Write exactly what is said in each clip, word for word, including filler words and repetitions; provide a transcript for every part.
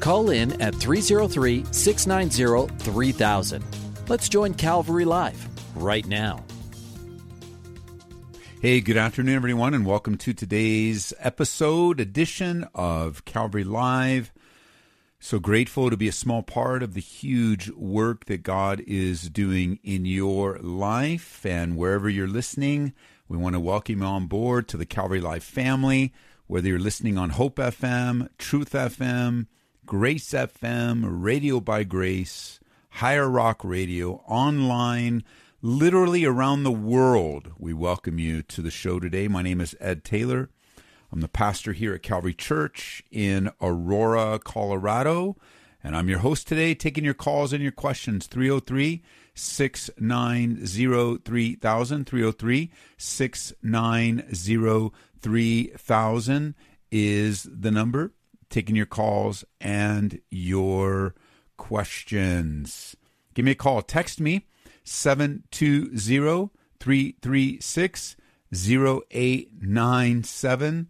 Call in at three oh three, six nine oh, three thousand. Let's join Calvary Live right now. Hey, good afternoon, everyone, and welcome to today's episode edition of Calvary Live. So grateful to be a small part of the huge work that God is doing in your life. And wherever you're listening, we want to welcome you on board to the Calvary Live family, whether you're listening on Hope F M, Truth F M, Grace F M, Radio by Grace, Higher Rock Radio, online, literally around the world. We welcome you to the show today. My name is Ed Taylor. I'm the pastor here at Calvary Church in Aurora, Colorado, and I'm your host today, taking your calls and your questions, three oh three, six nine oh, three thousand, three oh three, six nine oh, three thousand is the number. Taking your calls and your questions. Give me a call. Text me, seven two zero, three three six, zero eight nine seven,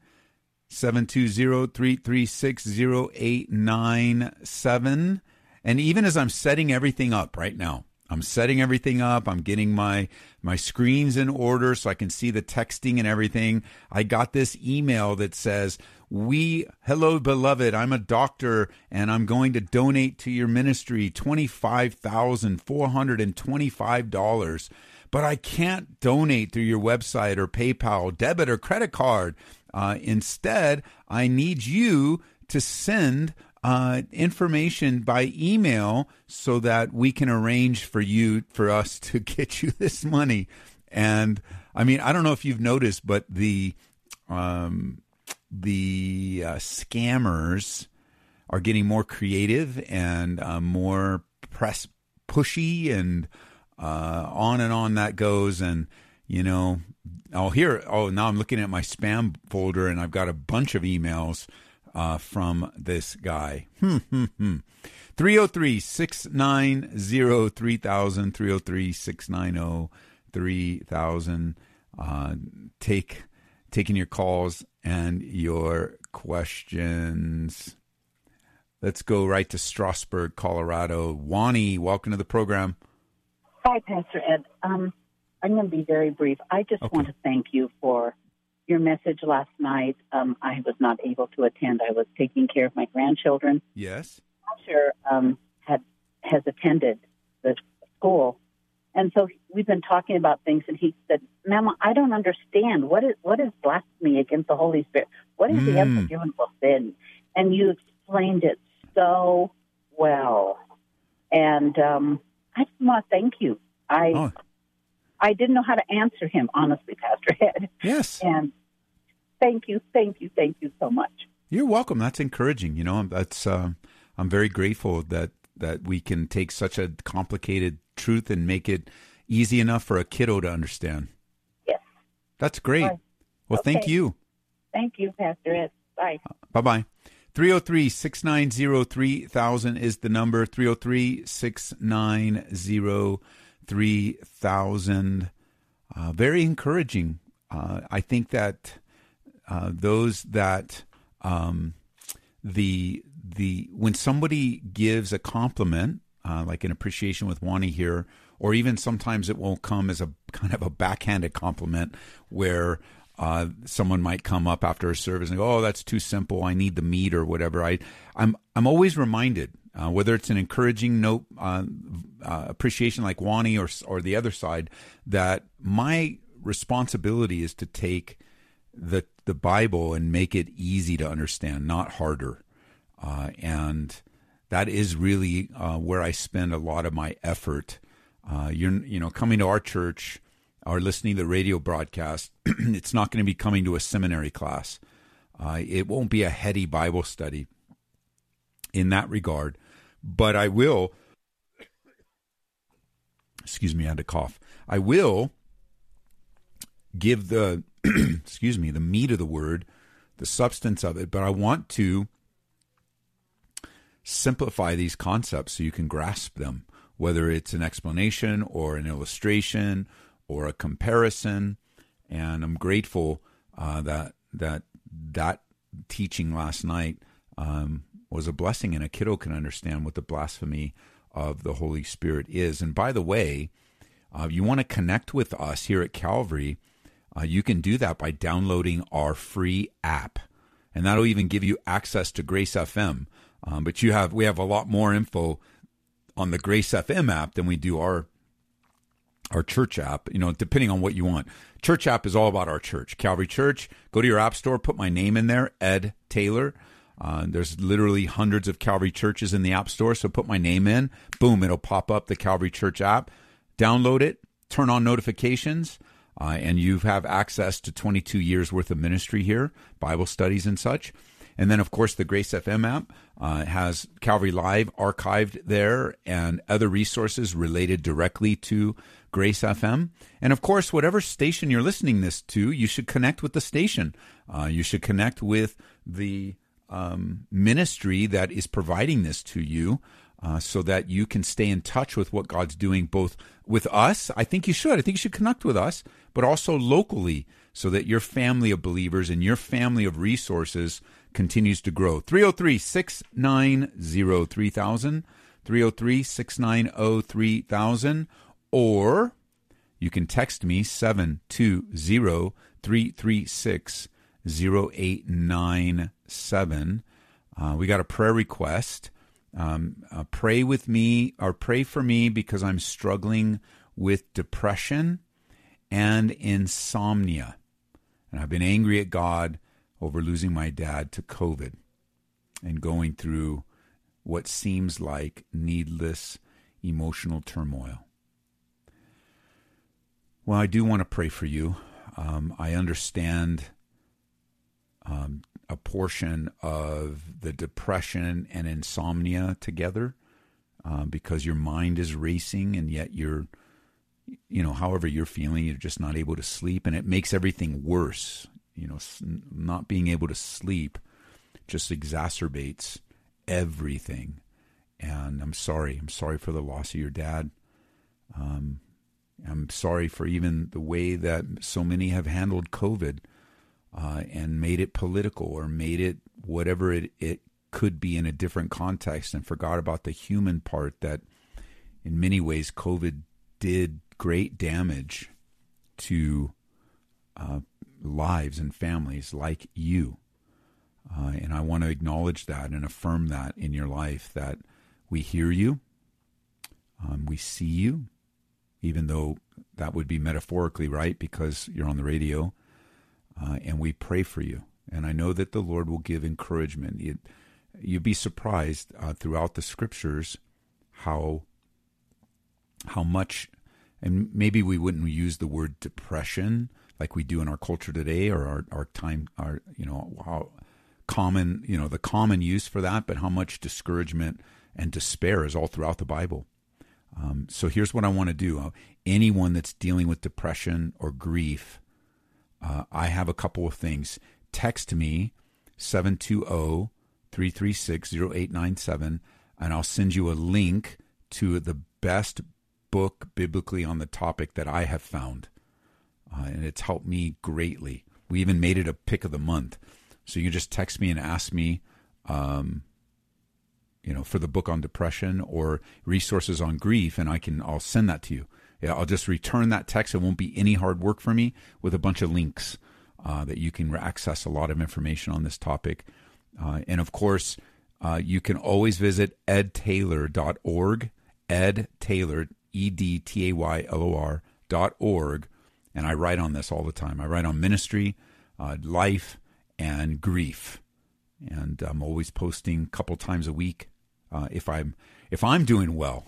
seven two zero, three three six, zero eight nine seven. And even as I'm setting everything up right now, I'm setting everything up. I'm getting my my screens in order so I can see the texting and everything. I got this email that says, we, hello, beloved, I'm a doctor, and I'm going to donate to your ministry twenty-five thousand four hundred twenty-five dollars, but I can't donate through your website or PayPal, debit or credit card. Uh, instead, I need you to send Uh, information by email so that we can arrange for you, for us to get you this money. And I mean, I don't know if you've noticed, but the um, the uh, scammers are getting more creative and uh, more press pushy, and uh, on and on that goes. And you know, I'll hear. Oh, now I'm looking at my spam folder, and I've got a bunch of emails Uh, from this guy. Hmm, hmm, hmm. three oh three, six nine oh, three thousand, three oh three, six nine oh, three thousand. Uh, take, taking your calls and your questions. Let's go right to Strasburg, Colorado. Wani, welcome to the program. Hi, Pastor Ed. Um, I'm going to be very brief. I just okay. want to thank you for your message last night. um, I was not able to attend. I was taking care of my grandchildren. Yes. Pastor um, had, has attended the school, and so we've been talking about things, and he said, Mama, I don't understand. What is what is blasphemy against the Holy Spirit? What is mm. the unforgivable sin? And you explained it so well. And um, I just want to thank you. I oh. I didn't know how to answer him, honestly, Pastor Ed. Yes. And thank you, thank you, thank you so much. You're welcome. That's encouraging. You know, that's uh, I'm very grateful that, that we can take such a complicated truth and make it easy enough for a kiddo to understand. Yes. That's great. Right. Well, okay. Thank you. Thank you, Pastor Ed. Bye. Uh, bye-bye. three oh three, six nine oh, three thousand is the number, three oh three, six nine oh, three thousand. Uh, very encouraging. Uh, I think that uh, those that um, the the when somebody gives a compliment, uh, like an appreciation with Wani here, or even sometimes it won't come as a kind of a backhanded compliment where uh, someone might come up after a service and go, "Oh, that's too simple. I need the meat," or whatever. I I'm I'm always reminded. Uh, whether it's an encouraging note, uh, uh, appreciation like Wani or or the other side, that my responsibility is to take the the Bible and make it easy to understand, not harder. Uh, and that is really uh, where I spend a lot of my effort. Uh, you're you know coming to our church or listening to the radio broadcast, it's not going to be coming to a seminary class. Uh, it won't be a heady Bible study in that regard. But I will, excuse me, I had to cough. I will give the, excuse me, the meat of the word, the substance of it, but I want to simplify these concepts so you can grasp them, whether it's an explanation or an illustration or a comparison. And I'm grateful uh, that that that teaching last night um, was a blessing, and a kiddo can understand what the blasphemy of the Holy Spirit is. And by the way, uh, if you want to connect with us here at Calvary, uh, you can do that by downloading our free app, and that'll even give you access to Grace F M. Um, but you have we have a lot more info on the Grace F M app than we do our our church app, you know, depending on what you want. Church app is all about our church, Calvary Church. Go to your app store, put my name in there, Ed Taylor. Uh, there's literally hundreds of Calvary Churches in the app store, so put my name in. Boom, it'll pop up the Calvary Church app. Download it, turn on notifications, uh, and you have access to twenty-two years worth of ministry here, Bible studies and such. And then, of course, the Grace F M app uh, has Calvary Live archived there and other resources related directly to Grace F M. And, of course, whatever station you're listening this to, you should connect with the station. Uh, you should connect with the um, ministry that is providing this to you uh, so that you can stay in touch with what God's doing, both with us. I think you should. I think you should connect with us, but also locally so that your family of believers and your family of resources continues to grow. three oh three, six nine oh, three thousand, three oh three, six nine oh, three thousand, or you can text me seven two zero, three three six, zero eight nine seven. Uh, we got a prayer request. Um, uh, pray with me, or pray for me, because I'm struggling with depression and insomnia, and I've been angry at God over losing my dad to COVID and going through what seems like needless emotional turmoil. Well, I do want to pray for you. Um, I understand um, a portion of the depression and insomnia together uh, because your mind is racing, and yet you're, you know, however you're feeling, you're just not able to sleep, and it makes everything worse. You know, not being able to sleep just exacerbates everything. And I'm sorry. I'm sorry for the loss of your dad. Um, I'm sorry for even the way that so many have handled COVID uh, and made it political or made it whatever it, it could be in a different context, and forgot about the human part, that in many ways COVID did great damage to uh lives and families like you. Uh, and I want to acknowledge that and affirm that in your life, that we hear you, um, we see you, even though that would be metaphorically, right? Because you're on the radio, uh, and we pray for you. And I know that the Lord will give encouragement. It, you'd be surprised uh, throughout the scriptures how how much, and maybe we wouldn't use the word depression like we do in our culture today, or our, our time, our, you know, how common, you know, the common use for that, but how much discouragement and despair is all throughout the Bible. Um, so here's what I want to do. Anyone that's dealing with depression or grief, uh, I have a couple of things. Text me seven two zero, three three six, zero eight nine seven, and I'll send you a link to the best book biblically on the topic that I have found. Uh, and it's helped me greatly. We even made it a pick of the month. So you can just text me and ask me, um, you know, for the book on depression or resources on grief, and I can, I'll send that to you. Yeah, I'll just return that text. It won't be any hard work for me, with a bunch of links uh, that you can access a lot of information on this topic. Uh, and of course, uh, you can always visit ed taylor dot org, edtaylor, E D T A Y L O R dot org. And I write on this all the time. I write on ministry, uh, life, and grief, and I'm always posting a couple times a week. Uh, if I'm if I'm doing well,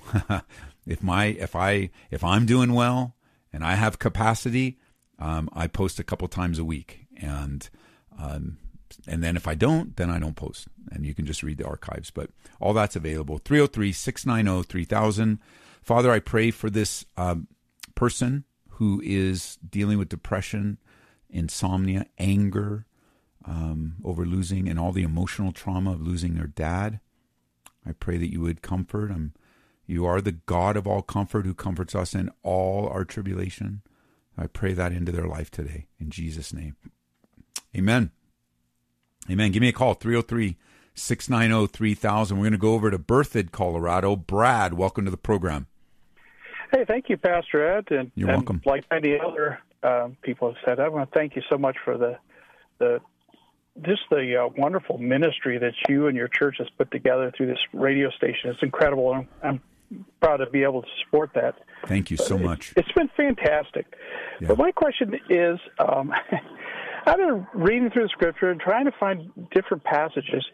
if my if I if I'm doing well and I have capacity, um, I post a couple times a week. And um, And then if I don't, then I don't post. And you can just read the archives. But all that's available. three oh three, six nine oh, three thousand. Father, I pray for this um, person who is dealing with depression, insomnia, anger, um, over losing, and all the emotional trauma of losing their dad. I pray that you would comfort. I'm, you are the God of all comfort who comforts us in all our tribulation. I pray that into their life today. In Jesus' name. Amen. Amen. Give me a call, three oh three, six nine oh, three thousand. We're going to go over to Berthoud, Colorado. Brad, welcome to the program. Hey, thank you, Pastor Ed. And, You're and welcome. Like many other um, people have said, I want to thank you so much for the the just the uh, wonderful ministry that you and your church has put together through this radio station. It's incredible, and I'm, I'm proud to be able to support that. Thank you but so it, much. It's been fantastic. Yeah. But my question is... Um, I've been reading through the scripture and trying to find different passages.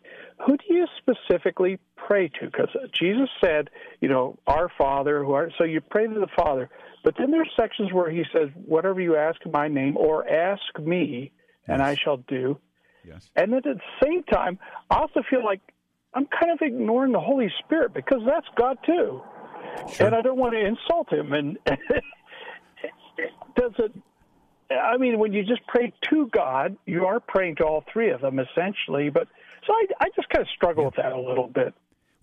Who do you specifically pray to? Because Jesus said, you know, our Father, who art, so you pray to the Father. But then there's sections where he says, whatever you ask in my name, or ask me, and yes. I shall do. Yes. And then at the same time, I also feel like I'm kind of ignoring the Holy Spirit, because that's God too. Sure. And I don't want to insult him. And does it... I mean, when you just pray to God, you are praying to all three of them, essentially. But so I, I just kind of struggle yeah. with that a little bit.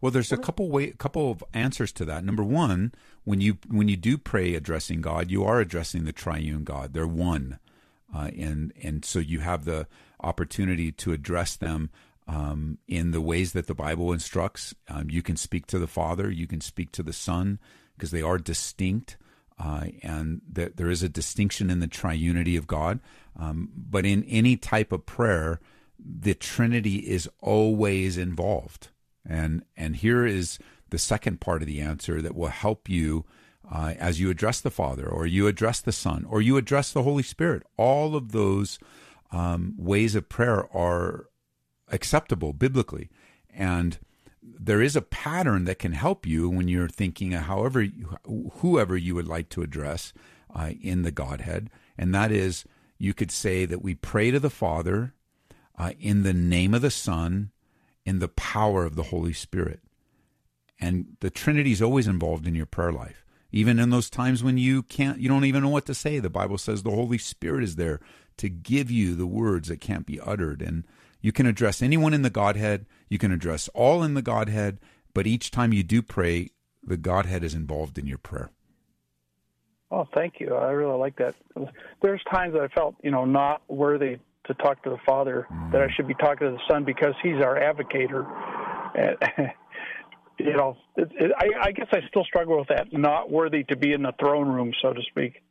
Well, there's a couple way, a couple of answers to that. Number one, when you when you do pray addressing God, you are addressing the triune God. They're one, uh, and and so you have the opportunity to address them um, in the ways that the Bible instructs. Um, you can speak to the Father, you can speak to the Son, because they are distinct. Uh, and that there is a distinction in the triunity of God. Um, but in any type of prayer, the Trinity is always involved. And and here is the second part of the answer that will help you uh, as you address the Father, or you address the Son, or you address the Holy Spirit. All of those um, ways of prayer are acceptable biblically. And there is a pattern that can help you when you're thinking of however, whoever you would like to address uh, in the Godhead. And that is, you could say that we pray to the Father uh, in the name of the Son, in the power of the Holy Spirit. And the Trinity is always involved in your prayer life. Even in those times when you can't, you don't even know what to say. The Bible says the Holy Spirit is there to give you the words that can't be uttered. And you can address anyone in the Godhead. You can address all in the Godhead. But each time you do pray, the Godhead is involved in your prayer. Oh, thank you. I really like that. There's times that I felt, you know, not worthy to talk to the Father, mm. that I should be talking to the Son because he's our advocator. And, you know, it, it, I, I guess I still struggle with that, not worthy to be in the throne room, so to speak.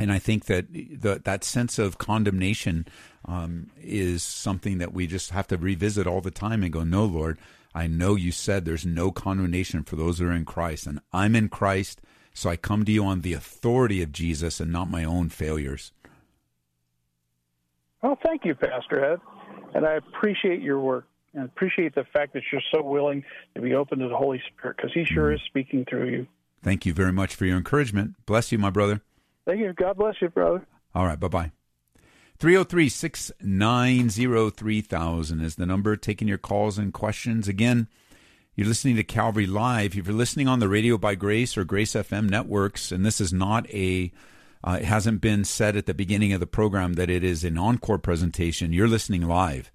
And I think that the, that sense of condemnation um, is something that we just have to revisit all the time and go, no, Lord, I know you said there's no condemnation for those that are in Christ, and I'm in Christ, so I come to you on the authority of Jesus and not my own failures. Well, thank you, Pastor Ed, and I appreciate your work and appreciate the fact that you're so willing to be open to the Holy Spirit, because he sure mm. is speaking through you. Thank you very much for your encouragement. Bless you, my brother. Thank you. God bless you, brother. All right. Bye-bye. three oh three, six nine oh, three thousand is the number. Taking your calls and questions. Again, you're listening to Calvary Live. If you're listening on the Radio by Grace or Grace F M networks, and this is not a, uh, it hasn't been said at the beginning of the program that it is an encore presentation. You're listening live.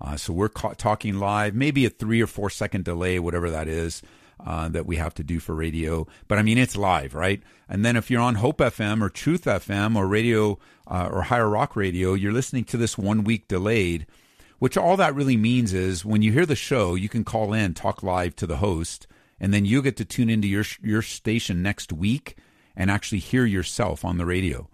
Uh, so we're ca- talking live, maybe a three or four second delay, whatever that is. Uh, that we have to do for radio. But I mean, it's live, right? And then if you're on Hope F M or Truth F M or radio uh, or Higher Rock Radio, you're listening to this one week delayed, which all that really means is when you hear the show, you can call in, talk live to the host, and then you get to tune into your, your station next week and actually hear yourself on the radio,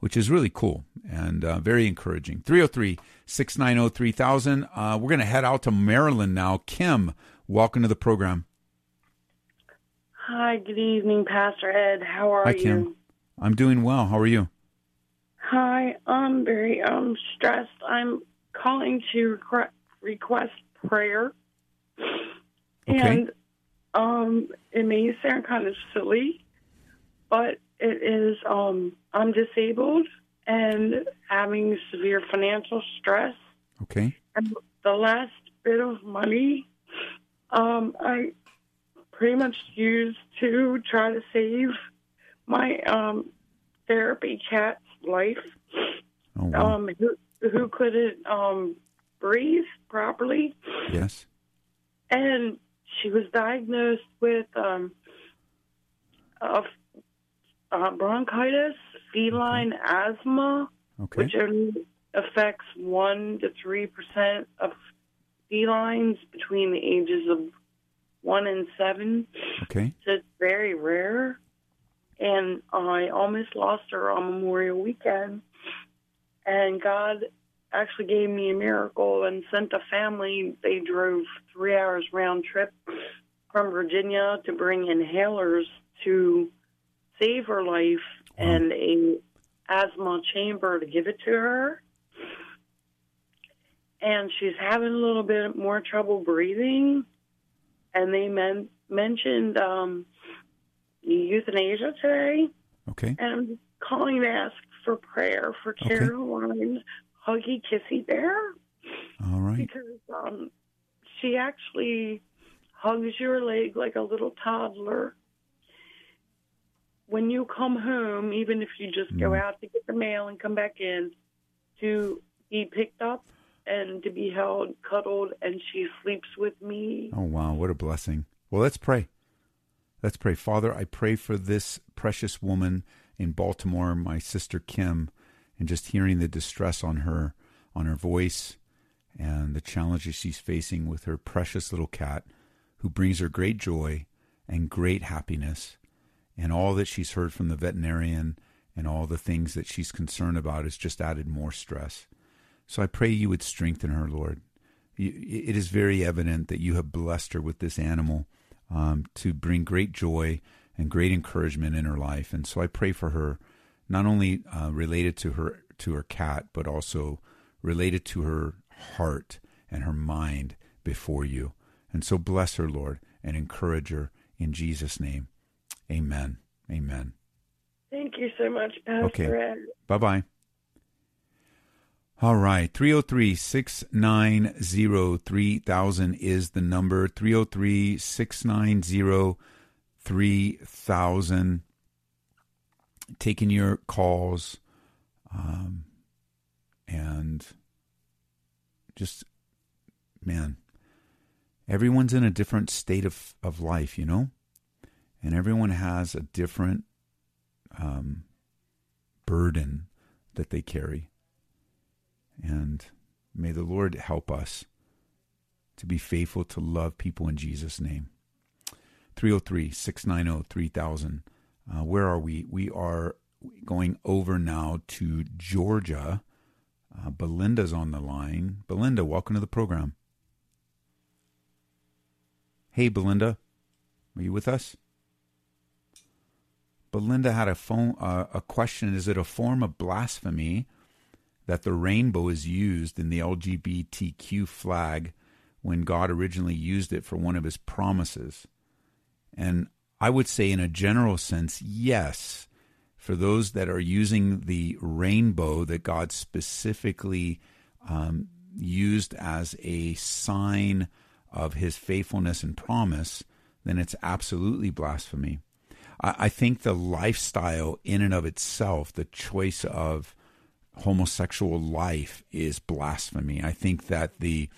which is really cool and uh, very encouraging. three oh three, six nine oh, three thousand. Uh, we're going to head out to Maryland now. Kim, welcome to the program. Hi, good evening, Pastor Ed. How are you? Hi, Kim. You? I'm doing well. How are you? Hi, I'm very um, stressed. I'm calling to requ- request prayer. Okay. And um, it may sound kind of silly, but it is, um, I'm disabled and having severe financial stress Okay. And the last bit of money, um, I pretty much used to try to save my um, therapy cat's life. Oh, wow. Um, who, who couldn't um, breathe properly. Yes. And she was diagnosed with um, a, a bronchitis, feline okay. asthma, okay. which only affects one to three percent of felines between the ages of one and seven. Okay, so it's very rare. And I almost lost her on Memorial Weekend, and God actually gave me a miracle and sent a family. They drove three hours round trip from Virginia to bring inhalers to save her life wow. and a asthma chamber to give it to her. And she's having a little bit more trouble breathing. And they men- mentioned um, euthanasia today. Okay. And I'm calling to ask for prayer for okay. Caroline Huggy Kissy Bear. All right. Because um, she actually hugs your leg like a little toddler. When you come home, even if you just mm. go out to get the mail and come back in, to be picked up and to be held, cuddled, and she sleeps with me. Oh, wow. What a blessing. Well, let's pray. Let's pray. Father, I pray for this precious woman in Baltimore, my sister Kim, and just hearing the distress on her, on her voice, and the challenges she's facing with her precious little cat, who brings her great joy and great happiness. And all that she's heard from the veterinarian and all the things that she's concerned about has just added more stress. So I pray you would strengthen her, Lord. It is very evident that you have blessed her with this animal um, to bring great joy and great encouragement in her life. And so I pray for her, not only uh, related to her to her cat, but also related to her heart and her mind before you. And so bless her, Lord, and encourage her in Jesus' name. Amen. Amen. Thank you so much, Pastor okay. Ed. Bye-bye. All right, three oh three, six nine oh, three thousand is the number, three oh three, six nine oh, three thousand. Taking your calls um, and just, man, everyone's in a different state of, of life, you know? And everyone has a different um, burden that they carry. And may the Lord help us to be faithful to love people in Jesus' name. three oh three, six nine oh, three thousand. Uh, where are we? We are going over now to Georgia. Uh, Belinda's on the line. Belinda, welcome to the program. Hey, Belinda. Are you with us? Belinda had a phone, uh, a question. Is it a form of blasphemy that the rainbow is used in the L G B T Q flag when God originally used it for one of his promises? And I would say in a general sense, yes, for those that are using the rainbow that God specifically um, used as a sign of his faithfulness and promise, then it's absolutely blasphemy. I, I think the lifestyle in and of itself, the choice of homosexual life is blasphemy. I think that the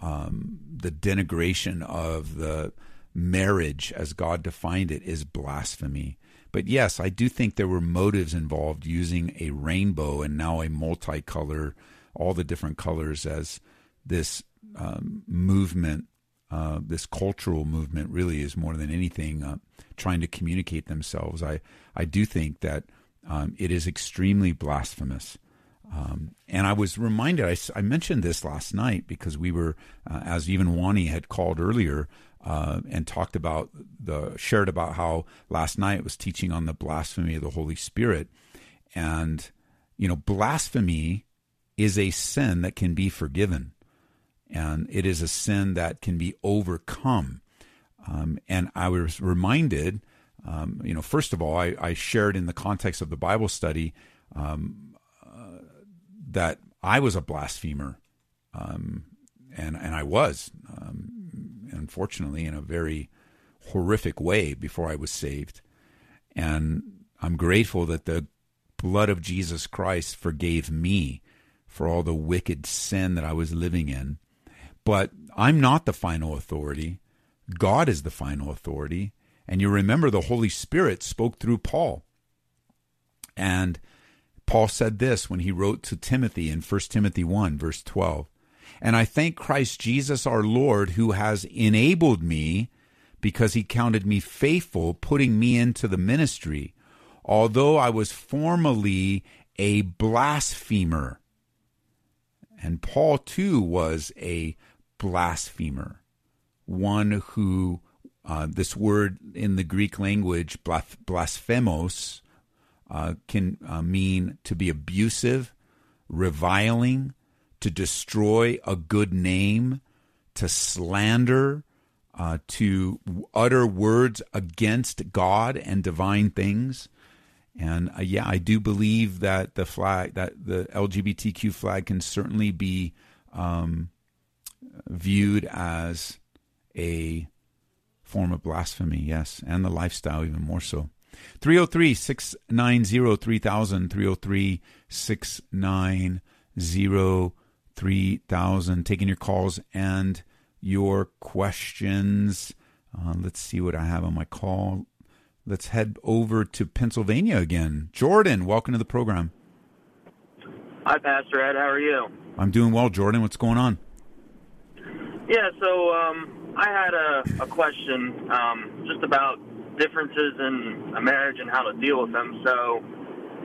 um, the denigration of the marriage as God defined it is blasphemy. But yes, I do think there were motives involved using a rainbow and now a multicolor, all the different colors as this um, movement, uh, this cultural movement really is more than anything uh, trying to communicate themselves. I, I do think that um, it is extremely blasphemous. Um, and I was reminded, I, I mentioned this last night because we were, uh, as even Wani had called earlier uh, and talked about, the shared about how last night was teaching on the blasphemy of the Holy Spirit. And, you know, blasphemy is a sin that can be forgiven. And it is a sin that can be overcome. Um, and I was reminded, um, you know, first of all, I, I shared in the context of the Bible study um, that I was a blasphemer um, and and I was, um, unfortunately, in a very horrific way before I was saved. And I'm grateful that the blood of Jesus Christ forgave me for all the wicked sin that I was living in. But I'm not the final authority. God is the final authority. And you remember the Holy Spirit spoke through Paul. And Paul said this when he wrote to Timothy in First Timothy one, verse twelve. And I thank Christ Jesus our Lord, who has enabled me, because he counted me faithful, putting me into the ministry, although I was formerly a blasphemer. And Paul, too, was a blasphemer, one who, uh, this word in the Greek language, blasphemos, uh, can uh, mean to be abusive, reviling, to destroy a good name, to slander, uh, to utter words against God and divine things. And uh, yeah, I do believe that the flag, that the L G B T Q flag, can certainly be um, viewed as a form of blasphemy, yes, and the lifestyle even more so. three oh three, six nine oh, three thousand, three oh three, six nine oh, three thousand. Taking your calls and your questions. Uh, let's see what I have on my call. Let's head over to Pennsylvania again. Jordan, welcome to the program. Hi, Pastor Ed. How are you? I'm doing well, Jordan. What's going on? Yeah, so um, I had a, a question um, just about differences in a marriage and how to deal with them. So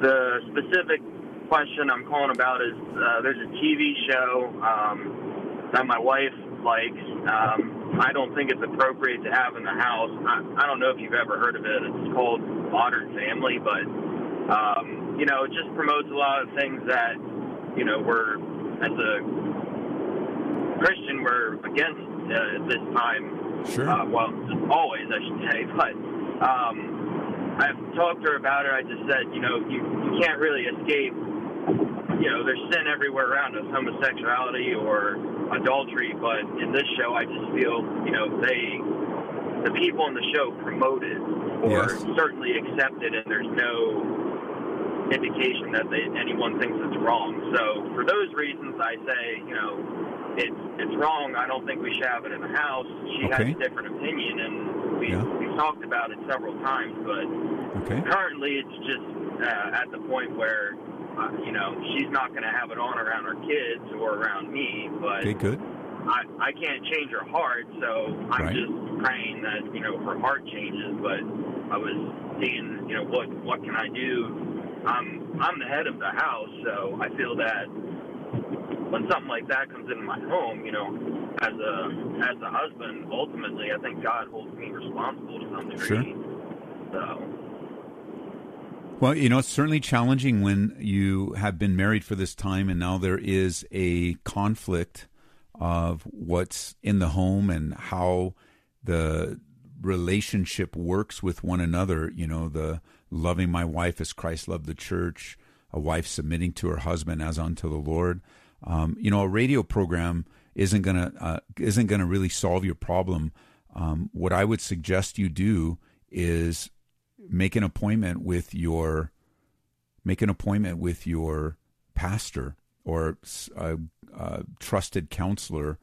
the specific question I'm calling about is uh, there's a T V show um, that my wife likes. Um I don't think it's appropriate to have in the house. I, I don't know if you've ever heard of it. It's called Modern Family, but, um, you know, it just promotes a lot of things that, you know, we're, as a Christian, we're against uh, at this time. Sure. Uh, well, always, I should say. But um, I've talked to her about it. I just said, you know, you, you can't really escape, you know, there's sin everywhere around us, homosexuality or adultery, but in this show, I just feel, you know, they, the people in the show promote it, or yes, certainly accept it, and there's no indication that they, anyone thinks it's wrong. So for those reasons, I say, you know, it's, it's wrong. I don't think we should have it in the house. She okay. has a different opinion, and we, yeah. we've talked about it several times, but okay. currently it's just uh, at the point where, Uh, you know, she's not going to have it on around her kids or around me, but okay, good. I, I can't change her heart, so I'm right. just praying that, you know, her heart changes. But I was seeing, you know, what what can I do? I'm, I'm the head of the house, so I feel that when something like that comes into my home, you know, as a as a husband, ultimately, I think God holds me responsible to some degree. Sure. So... Well, you know, it's certainly challenging when you have been married for this time and now there is a conflict of what's in the home and how the relationship works with one another. You know, the loving my wife as Christ loved the church, a wife submitting to her husband as unto the Lord. Um, you know, a radio program isn't gonna uh, isn't gonna really solve your problem. Um, what I would suggest you do is make an appointment with your, make an appointment with your pastor or a, a trusted counselor,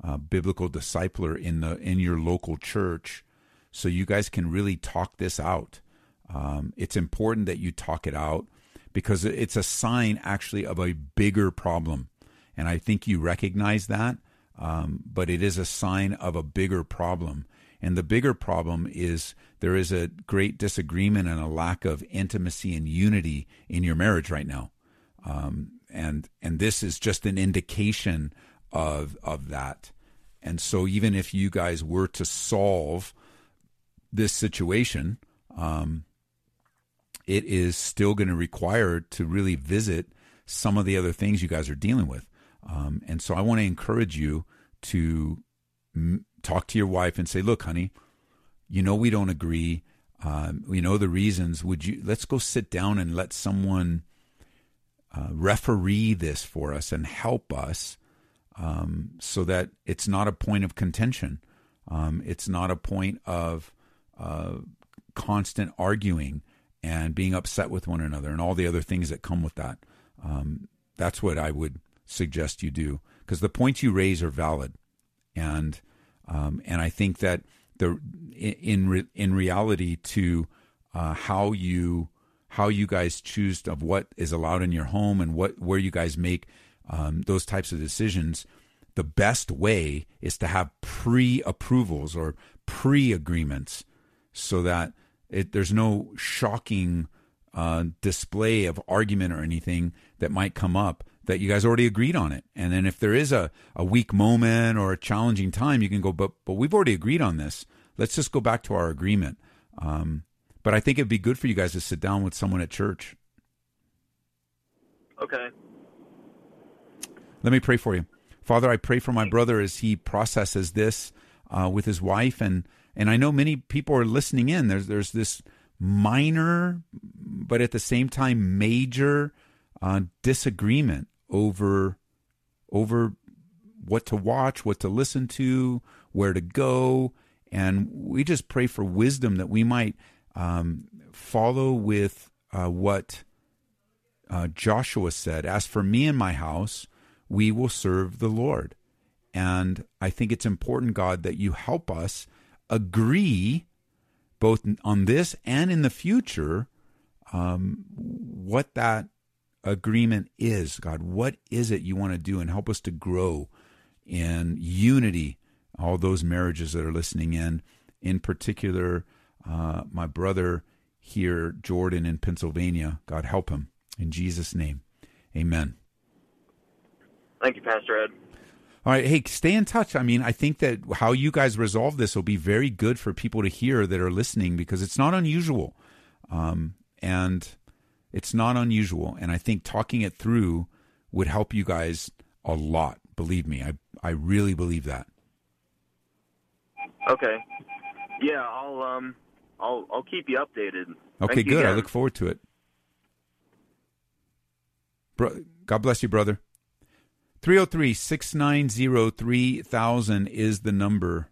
a biblical discipler in the in your local church, so you guys can really talk this out. Um, it's important that you talk it out because it's a sign actually of a bigger problem, and I think you recognize that. Um, but it is a sign of a bigger problem. And the bigger problem is there is a great disagreement and a lack of intimacy and unity in your marriage right now. Um, and and this is just an indication of of that. And so even if you guys were to solve this situation, um, it is still going to require to really visit some of the other things you guys are dealing with. Um, and so I want to encourage you to m- talk to your wife and say, look, honey, you know, we don't agree. Um, we know the reasons. Would you, let's go sit down and let someone uh, referee this for us and help us um, so that it's not a point of contention. Um, it's not a point of uh, constant arguing and being upset with one another and all the other things that come with that. Um, that's what I would suggest you do, because the points you raise are valid. And um, and I think that the in re, in reality to uh, how you how you guys choose of what is allowed in your home and what where you guys make um, those types of decisions, the best way is to have pre-approvals or pre-agreements, so that it, there's no shocking uh, display of argument or anything that might come up that you guys already agreed on it. And then if there is a, a weak moment or a challenging time, you can go, but but we've already agreed on this. Let's just go back to our agreement. Um, but I think it'd be good for you guys to sit down with someone at church. Okay. Let me pray for you. Father, I pray for my brother as he processes this uh, with his wife. And, and I know many people are listening in. There's, there's this minor, but at the same time, major uh, disagreement over over what to watch, what to listen to, where to go. And we just pray for wisdom that we might um, follow with uh, what uh, Joshua said. As for me and my house, we will serve the Lord. And I think it's important, God, that you help us agree both on this and in the future um, what that agreement is, God. What is it you want to do, and help us to grow in unity, all those marriages that are listening in, in particular, uh, my brother here, Jordan in Pennsylvania. God, help him. In Jesus' name, amen. Thank you, Pastor Ed. All right. Hey, stay in touch. I mean, I think that how you guys resolve this will be very good for people to hear that are listening, because it's not unusual. Um, and it's not unusual. And I think talking it through would help you guys a lot. Believe me. I, I really believe that. Okay. Yeah, I'll, um, I'll, I'll keep you updated. Okay, thank good. You, I look forward to it. Bro- God bless you, brother. three oh three, six nine zero, three thousand is the number.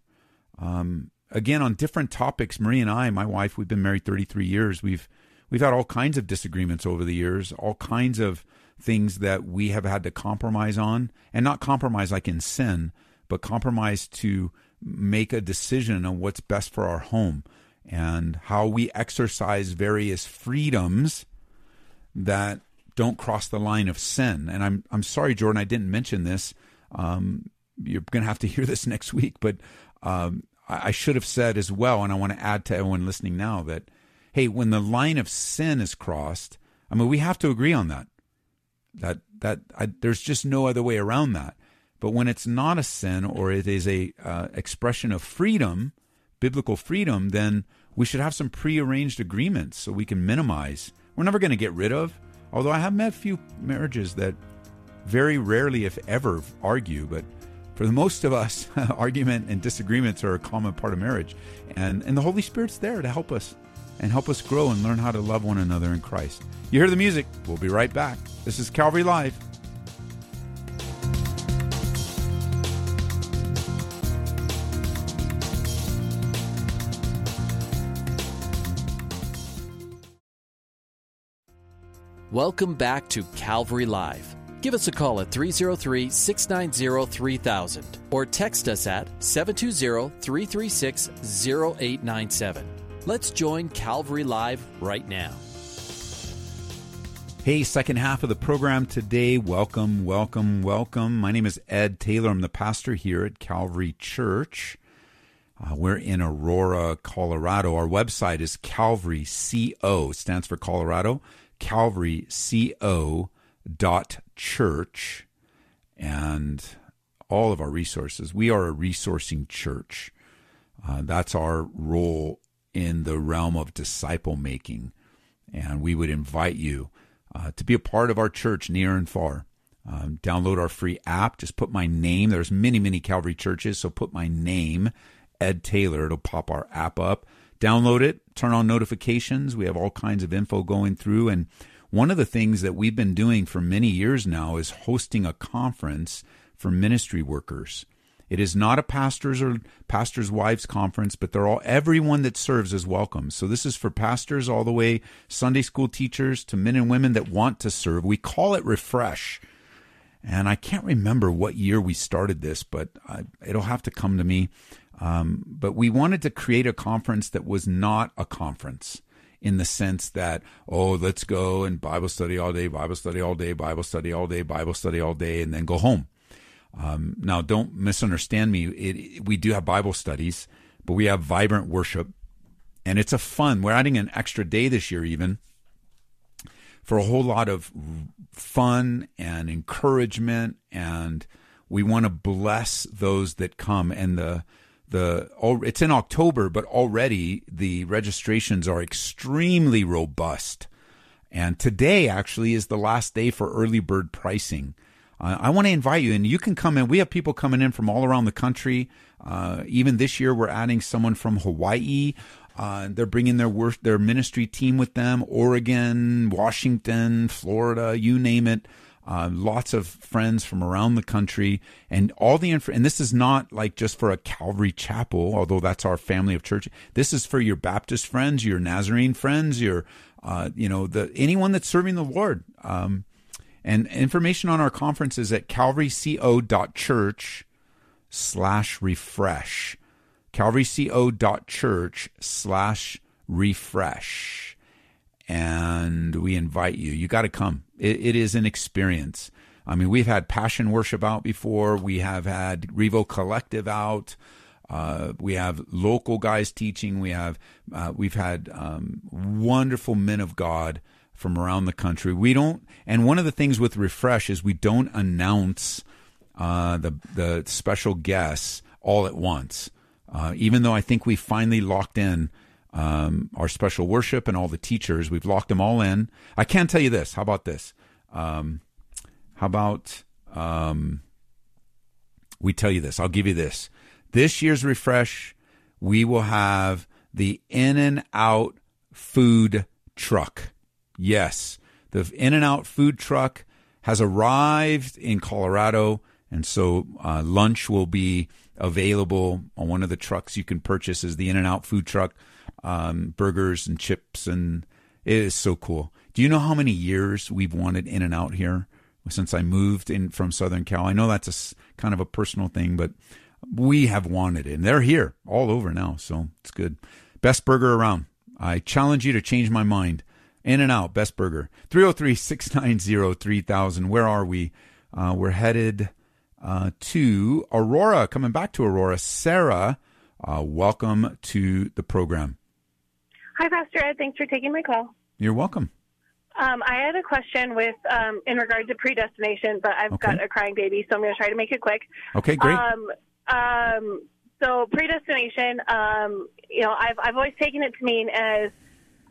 Um, again, on different topics, Marie and I, my wife, we've been married thirty-three years. We've we've had all kinds of disagreements over the years, all kinds of things that we have had to compromise on, and not compromise like in sin, but compromise to make a decision on what's best for our home and how we exercise various freedoms that don't cross the line of sin. And I'm I'm sorry, Jordan, I didn't mention this. Um, you're going to have to hear this next week, but um, I, I should have said as well, and I want to add to everyone listening now that, hey, when the line of sin is crossed, I mean, we have to agree on that. That that I, there's just no other way around that. But when it's not a sin, or it is a uh, expression of freedom, biblical freedom, then we should have some prearranged agreements so we can minimize. We're never going to get rid of. Although I have met a few marriages that very rarely, if ever, argue. But for the most of us, argument and disagreements are a common part of marriage. And, and the Holy Spirit's there to help us and help us grow and learn how to love one another in Christ. You hear the music. We'll be right back. This is Calvary Live. Welcome back to Calvary Live. Give us a call at three oh three, six nine zero, three thousand or text us at seven two zero, three three six, zero eight nine seven. Let's join Calvary Live right now. Hey, second half of the program today. Welcome, welcome, welcome. My name is Ed Taylor. I'm the pastor here at Calvary Church. Uh, we're in Aurora, Colorado. Our website is calvary co, stands for Colorado, calvary co dot church, and all of our resources. We are a resourcing church. Uh, that's our role in the realm of disciple making. And we would invite you uh, to be a part of our church near and far. Um, download our free app. Just put my name. There's many, many Calvary churches. So put my name, Ed Taylor. It'll pop our app up. Download it, turn on notifications. We have all kinds of info going through. And one of the things that we've been doing for many years now is hosting a conference for ministry workers. It is not a pastors or pastors' wives conference, but they're all, everyone that serves is welcome. So this is for pastors all the way, Sunday school teachers, to men and women that want to serve. We call it Refresh. And I can't remember what year we started this, but I, it'll have to come to me. Um, but we wanted to create a conference that was not a conference in the sense that, oh, let's go and Bible study all day, Bible study all day, Bible study all day, Bible study all day, and then go home. Um, now, don't misunderstand me. It, it, we do have Bible studies, but we have vibrant worship, and it's a fun. We're adding an extra day this year even for a whole lot of fun and encouragement, and we want to bless those that come. And the the it's in October, but already the registrations are extremely robust. And today actually is the last day for early bird pricing. Uh, I want to invite you, and you can come in. We have people coming in from all around the country. Uh, even this year, we're adding someone from Hawaii. Uh, they're bringing their work, their ministry team with them, Oregon, Washington, Florida, you name it. Uh, lots of friends from around the country, and all the inf- and this is not like just for a Calvary Chapel, although that's our family of church. This is for your Baptist friends, your Nazarene friends, your uh, you know, the anyone that's serving the Lord. Um, and information on our conference is at calvary co dot church slash refresh. calvary co dot church slash refresh. And we invite you. You got to come. It, it is an experience. I mean, we've had Passion Worship out before. We have had Revo Collective out. Uh, we have local guys teaching. We have uh, we've had um, wonderful men of God from around the country. We don't. And one of the things with Refresh is we don't announce uh, the the special guests all at once. Uh, even though I think we finally locked in um, our special worship and all the teachers, we've locked them all in. I can tell you this. How about this? Um, how about um, we tell you this? I'll give you this. This year's Refresh, we will have the In-N-Out food truck. Yes, the In-N-Out food truck has arrived in Colorado, and so uh, lunch will be available on one of the trucks you can purchase is the In-N-Out food truck, um, burgers and chips, and it is so cool. Do you know how many years we've wanted In-N-Out here since I moved in from Southern Cal? I know that's a kind of a personal thing, but we have wanted it, and they're here all over now, so it's good. Best burger around. I challenge you to change my mind. In-N-Out, best burger. three oh three, six nine oh, three thousand. Where are we? Uh, we're headed... Uh, to Aurora, coming back to Aurora. Sarah, uh, welcome to the program. Hi, Pastor Ed. Thanks for taking my call. You're welcome. Um, I had a question with um, in regard to predestination, but I've okay. got a crying baby, so I'm going to try to make it quick. Okay, great. Um, um, so predestination, um, you know, I've I've always taken it to mean as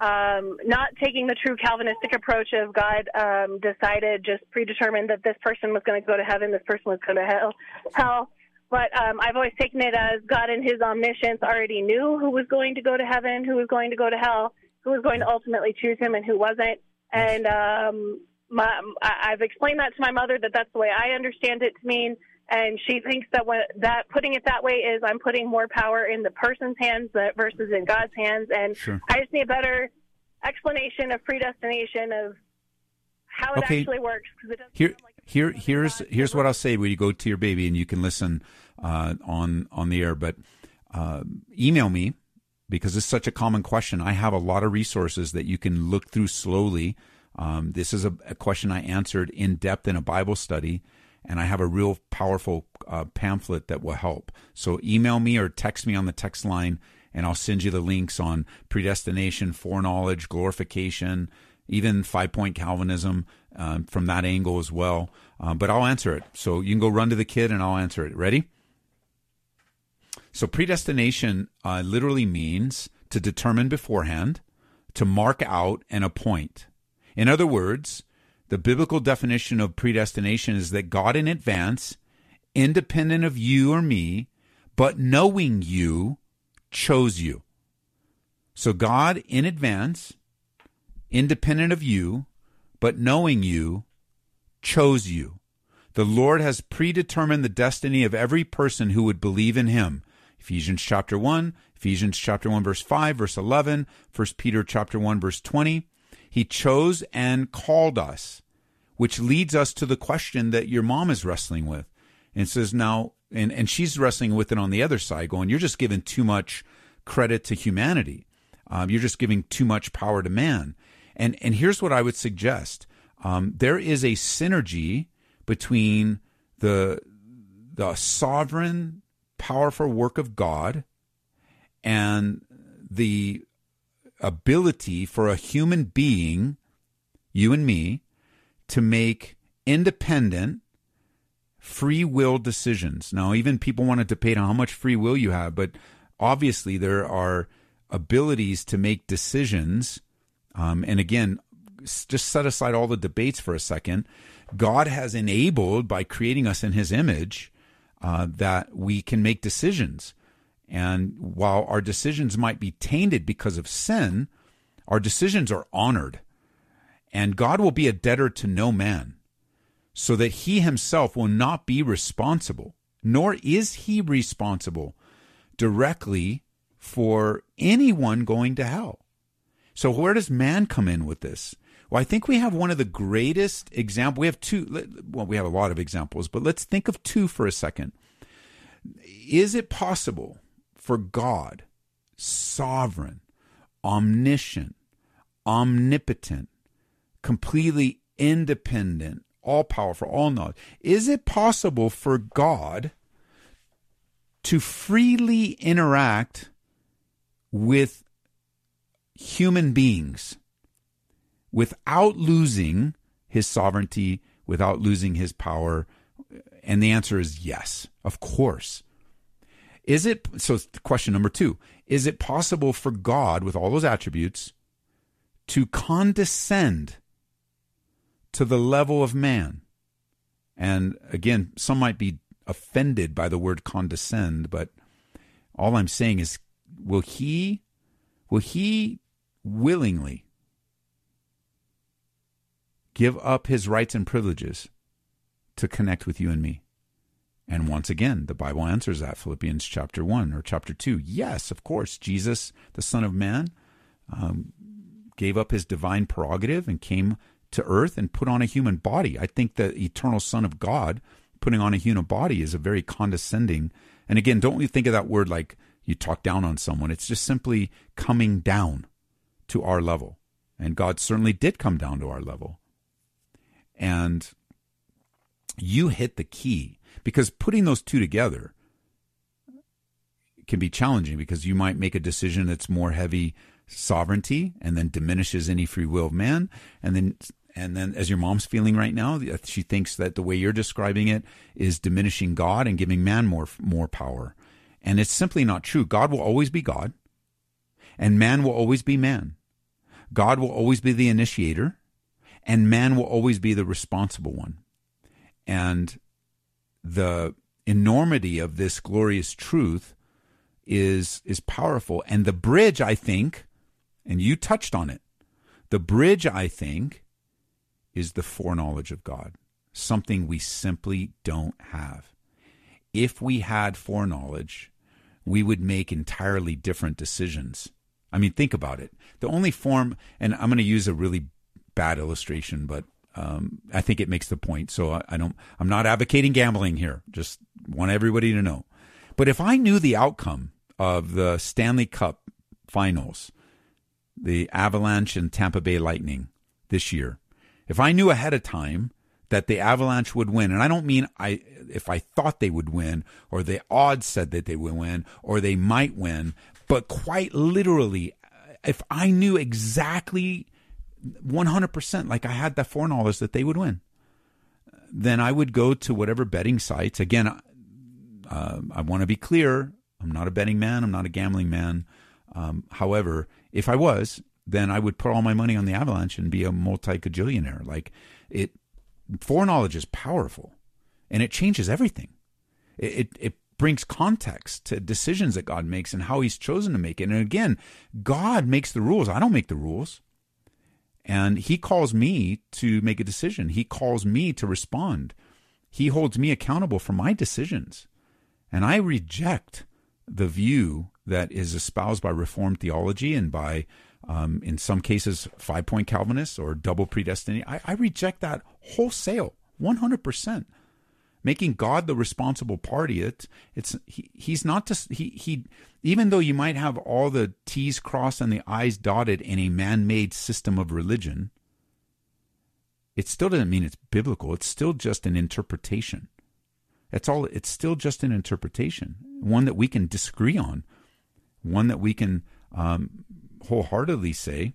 um, not taking the true Calvinistic approach of God um, decided, just predetermined that this person was going to go to heaven, this person was going to hell. hell. But um, I've always taken it as God in his omniscience already knew who was going to go to heaven, who was going to go to hell, who was going to ultimately choose him and who wasn't. And um, my, I've explained that to my mother, that that's the way I understand it to mean. And she thinks that when, that putting it that way is I'm putting more power in the person's hands that, versus in God's hands. And sure. I just need a better explanation of predestination, of how it okay. actually works. Cause it doesn't here, sound like here, here's here's what I'll say when you go to your baby, and you can listen uh, on, on the air. But uh, email me, because it's such a common question. I have a lot of resources that you can look through slowly. Um, this is a, a question I answered in depth in a Bible study. And I have a real powerful uh, pamphlet that will help. So email me or text me on the text line, and I'll send you the links on predestination, foreknowledge, glorification, even five-point Calvinism um, from that angle as well. Um, but I'll answer it. So you can go run to the kid, and I'll answer it. Ready? So predestination uh, literally means to determine beforehand, to mark out, and appoint. In other words, the biblical definition of predestination is that God in advance, independent of you or me, but knowing you, chose you. So God in advance, independent of you, but knowing you, chose you. The Lord has predetermined the destiny of every person who would believe in him. Ephesians chapter one, Ephesians chapter one, verse five, verse eleven, First Peter chapter one, verse twenty. He chose and called us, which leads us to the question that your mom is wrestling with. And says now, and, and she's wrestling with it on the other side, going, you're just giving too much credit to humanity. Um, you're just giving too much power to man. And, and here's what I would suggest. Um, there is a synergy between the, the sovereign, powerful work of God and the ability for a human being, you and me, to make independent, free will decisions. Now, even people want to debate on how much free will you have, but obviously there are abilities to make decisions. Um, and again, just set aside all the debates for a second. God has enabled, by creating us in his image, Uh, that we can make decisions. And while our decisions might be tainted because of sin, our decisions are honored. And God will be a debtor to no man, so that he himself will not be responsible, nor is he responsible directly for anyone going to hell. So where does man come in with this? Well, I think we have one of the greatest examples. We have two, well, we have a lot of examples, but let's think of two for a second. Is it possible for God, sovereign, omniscient, omnipotent, completely independent, all-powerful, all-knowledge, is it possible for God to freely interact with human beings without losing his sovereignty, without losing his power? And the answer is yes, of course. Is it, so question number two, is it possible for God, with all those attributes, to condescend to the level of man? And again, some might be offended by the word condescend, but all I'm saying is, will he, will he willingly give up his rights and privileges to connect with you and me? And once again, the Bible answers that. Philippians chapter one or chapter two. Yes, of course, Jesus, the Son of Man, um, gave up his divine prerogative and came to earth and put on a human body. I think the eternal Son of God putting on a human body is a very condescending. And again, don't you think of that word like you talk down on someone. It's just simply coming down to our level. And God certainly did come down to our level. And you hit the key, because putting those two together can be challenging, because you might make a decision that's more heavy sovereignty and then diminishes any free will of man. And then, and then as your mom's feeling right now, she thinks that the way you're describing it is diminishing God and giving man more, more power. And it's simply not true. God will always be God, and man will always be man. God will always be the initiator, and man will always be the responsible one. And the enormity of this glorious truth is, is powerful. And the bridge, I think, and you touched on it, the bridge, I think, is the foreknowledge of God, something we simply don't have. If we had foreknowledge, we would make entirely different decisions. I mean, think about it. The only form, and I'm going to use a really bad illustration, but um, I think it makes the point. So I, I don't, I'm not advocating gambling here. Just want everybody to know. But if I knew the outcome of the Stanley Cup finals, the Avalanche and Tampa Bay Lightning this year, if I knew ahead of time that the Avalanche would win, and I don't mean I, if I thought they would win, or the odds said that they would win, or they might win, but quite literally, if I knew exactly one hundred percent, like I had the foreknowledge that they would win, then I would go to whatever betting sites. Again, uh, I want to be clear. I'm not a betting man. I'm not a gambling man. Um, however, if I was, then I would put all my money on the Avalanche and be a multi-gajillionaire. Like it, foreknowledge is powerful, and it changes everything. It, it, it brings context to decisions that God makes and how he's chosen to make it. And again, God makes the rules. I don't make the rules. And he calls me to make a decision. He calls me to respond. He holds me accountable for my decisions. And I reject the view that is espoused by Reformed theology and by, um, in some cases, five-point Calvinists or double predestination. I, I reject that wholesale, one hundred percent. Making God the responsible party, it, it's he, he's not just, he, he, even though you might have all the T's crossed and the I's dotted in a man-made system of religion, it still doesn't mean it's biblical. It's still just an interpretation. That's all. It's still just an interpretation, one that we can disagree on, one that we can um, wholeheartedly say,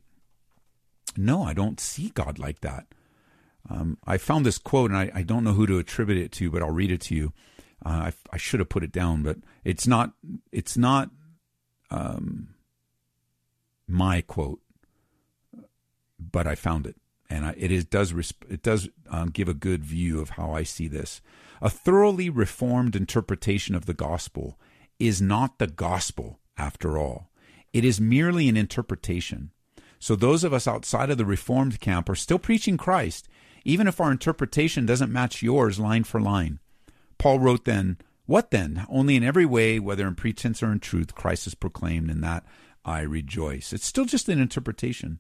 no, I don't see God like that. Um, I found this quote, and I, I don't know who to attribute it to, but I'll read it to you. Uh, I, I should have put it down, but it's not it's not um, my quote, but I found it, and I, it is does it does um, give a good view of how I see this. A thoroughly reformed interpretation of the gospel is not the gospel after all. It is merely an interpretation. So those of us outside of the Reformed camp are still preaching Christ, even if our interpretation doesn't match yours line for line. Paul wrote then, what then? Only in every way, whether in pretense or in truth, Christ is proclaimed, in that I rejoice. It's still just an interpretation.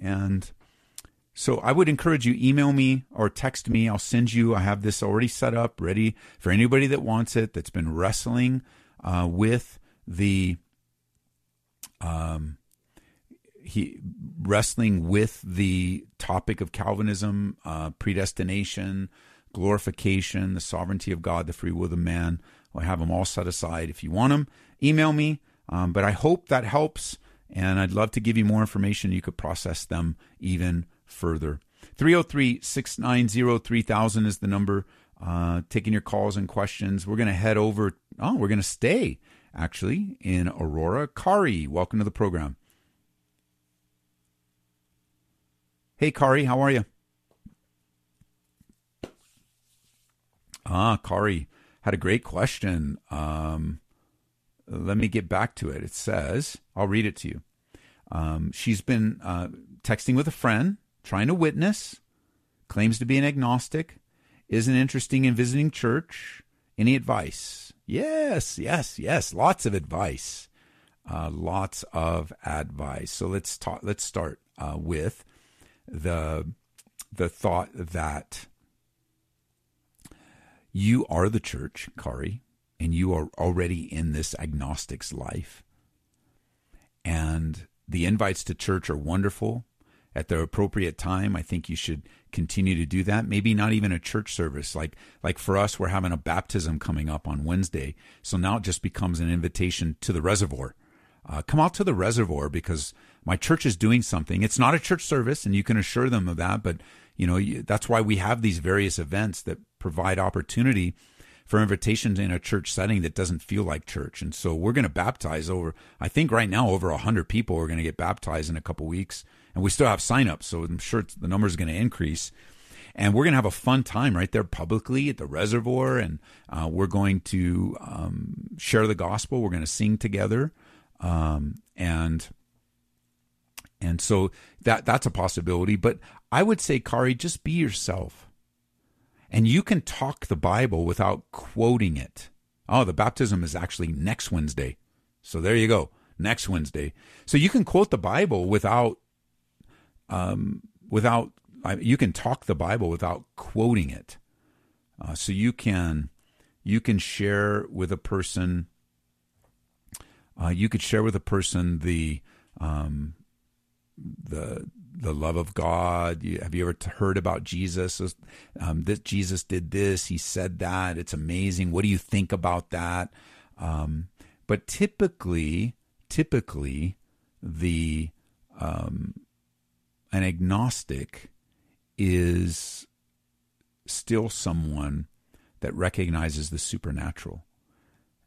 And so I would encourage you, email me or text me. I'll send you, I have this already set up, ready for anybody that wants it, that's been wrestling uh, with the... um. He wrestling with the topic of Calvinism, uh, predestination, glorification, the sovereignty of God, the free will of man. I have them all set aside. If you want them, email me. Um, but I hope that helps, and I'd love to give you more information. You could process them even further. three oh three, six nine zero, three thousand is the number. Uh, taking your calls and questions. We're going to head over. Oh, we're going to stay, actually, in Aurora. Kari, welcome to the program. Hey, Kari, how are you? Ah, Kari had a great question. Um, let me get back to it. It says, I'll read it to you. Um, she's been uh, texting with a friend, trying to witness, claims to be an agnostic, isn't interested in visiting church. Any advice? Yes, yes, yes. Lots of advice. Uh, lots of advice. So let's talk. Let's start uh, with... the the thought that you are the church, Kari, and you are already in this agnostic's life. And the invites to church are wonderful. At the appropriate time, I think you should continue to do that. Maybe not even a church service. Like like for us, we're having a baptism coming up on Wednesday. So now it just becomes an invitation to the reservoir. Uh, come out to the reservoir because my church is doing something. It's not a church service, and you can assure them of that. But, you know, you, that's why we have these various events that provide opportunity for invitations in a church setting that doesn't feel like church. And so we're going to baptize over, I think right now, over one hundred people are going to get baptized in a couple weeks. And we still have signups, so I'm sure the number is going to increase. And we're going to have a fun time right there publicly at the reservoir. And uh, we're going to um, share the gospel. We're going to sing together. Um, and... And so that that's a possibility. But I would say, Kari, just be yourself. And you can talk the Bible without quoting it. Oh, the baptism is actually next Wednesday. So there you go, next Wednesday. So you can quote the Bible without, um, without I, you can talk the Bible without quoting it. Uh, so you can, you can share with a person, uh, you could share with a person the... Um, the the love of God. You, have you ever heard about Jesus? Um, that Jesus did this, he said that, it's amazing. What do you think about that? Um, but typically, typically, the um, an agnostic is still someone that recognizes the supernatural.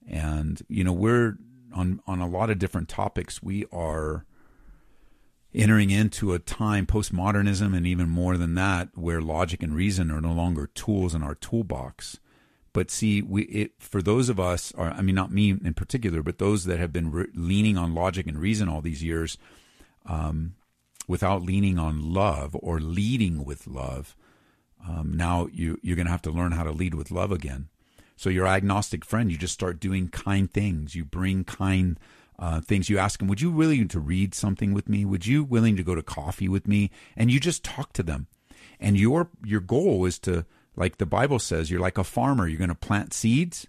And, you know, we're on, on a lot of different topics, we are entering into a time, postmodernism, and even more than that, where logic and reason are no longer tools in our toolbox. But see, we it, for those of us, or, I mean, not me in particular, but those that have been re- leaning on logic and reason all these years, um, without leaning on love or leading with love, Um, now you, you're going to have to learn how to lead with love again. So your agnostic friend, you just start doing kind things. You bring kind uh, things. You ask them, would you willing to read something with me? Would you willing to go to coffee with me? And you just talk to them. And your your goal is to, like the Bible says, you're like a farmer. You're going to plant seeds.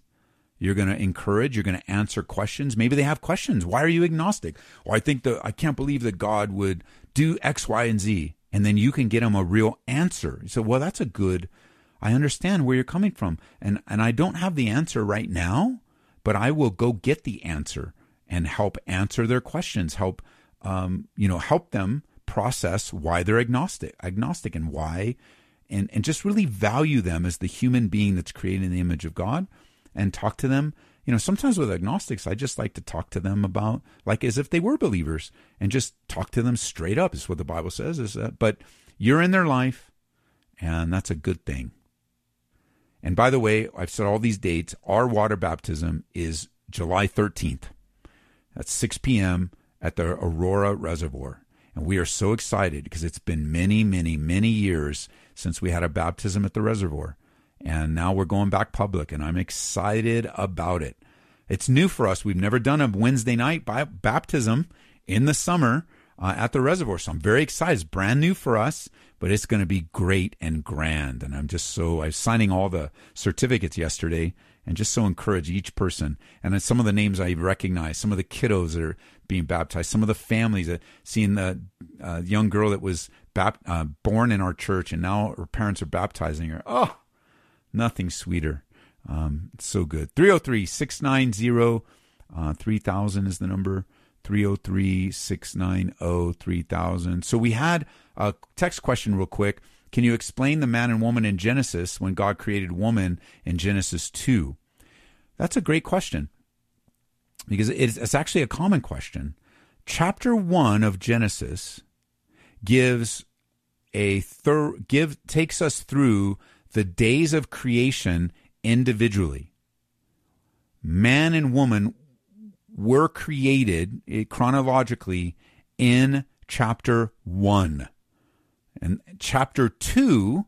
You're going to encourage. You're going to answer questions. Maybe they have questions. Why are you agnostic? Well, I think that I can't believe that God would do X, Y, and Z. And then you can get them a real answer. You say, well, that's a good, I understand where you're coming from. And, and I don't have the answer right now, but I will go get the answer and help answer their questions, help, um, you know, help them process why they're agnostic, agnostic and why, and, and just really value them as the human being that's created in the image of God. And talk to them, you know, sometimes with agnostics, I just like to talk to them about, like, as if they were believers, and just talk to them straight up. It's what the Bible says. Is that, but you're in their life, and that's a good thing. And by the way, I've said all these dates. Our water baptism is July thirteenth. That's six p.m. at the Aurora Reservoir. And we are so excited because it's been many, many, many years since we had a baptism at the reservoir. And now we're going back public, and I'm excited about it. It's new for us. We've never done a Wednesday night baptism in the summer uh, at the reservoir. So I'm very excited. It's brand new for us, but it's going to be great and grand. And I'm just so, I was signing all the certificates yesterday and just so encourage each person. And then some of the names I recognize, some of the kiddos that are being baptized, some of the families that seeing the uh, young girl that was bap- uh, born in our church and now her parents are baptizing her. Oh, nothing sweeter. Um, it's so good. three oh three, six nine oh, three thousand uh, is the number. three oh three, six nine oh, three thousand. So we had a text question real quick. Can you explain the man and woman in Genesis when God created woman in Genesis two? That's a great question because it's, it's actually a common question. Chapter one of Genesis gives a thir- give takes us through the days of creation individually. Man and woman were created chronologically in chapter one. And chapter two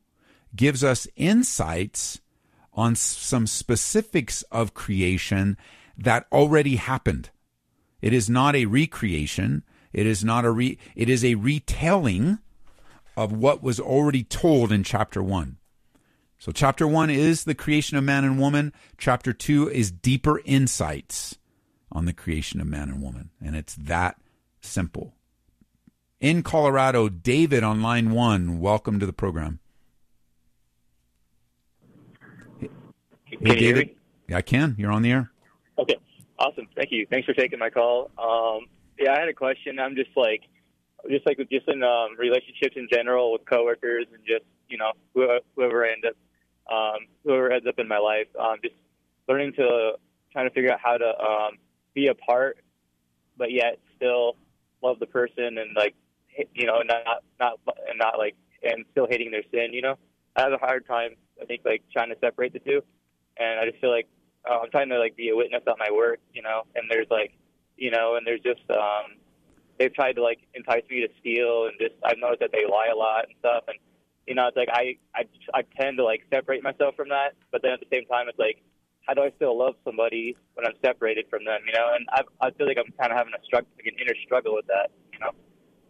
gives us insights on some specifics of creation that already happened. It is not a recreation. It is not a re, it is a retelling of what was already told in chapter one. So chapter one is the creation of man and woman. Chapter two is deeper insights on the creation of man and woman. And it's that simple. In Colorado, David on line one, welcome to the program. Can hey, you David. Hear me? Yeah, I can. You're on the air. Okay. Awesome. Thank you. Thanks for taking my call. Um, yeah, I had a question. I'm just like, just like just in um, relationships in general with coworkers and just, you know, whoever, whoever I end up Um, whoever heads up in my life, um, just learning to, trying to figure out how to um, be apart, but yet still love the person and like, you know, not not and not like and still hating their sin. You know, I have a hard time, I think, like trying to separate the two, and I just feel like uh, I'm trying to like be a witness on my work, you know. And there's like, you know, and there's just um, they've tried to like entice me to steal, and just I've noticed that they lie a lot and stuff, and. You know, it's like I, I, I tend to, like, separate myself from that. But then at the same time, it's like, how do I still love somebody when I'm separated from them, you know? And I I feel like I'm kind of having a struggle, like an inner struggle with that, you know?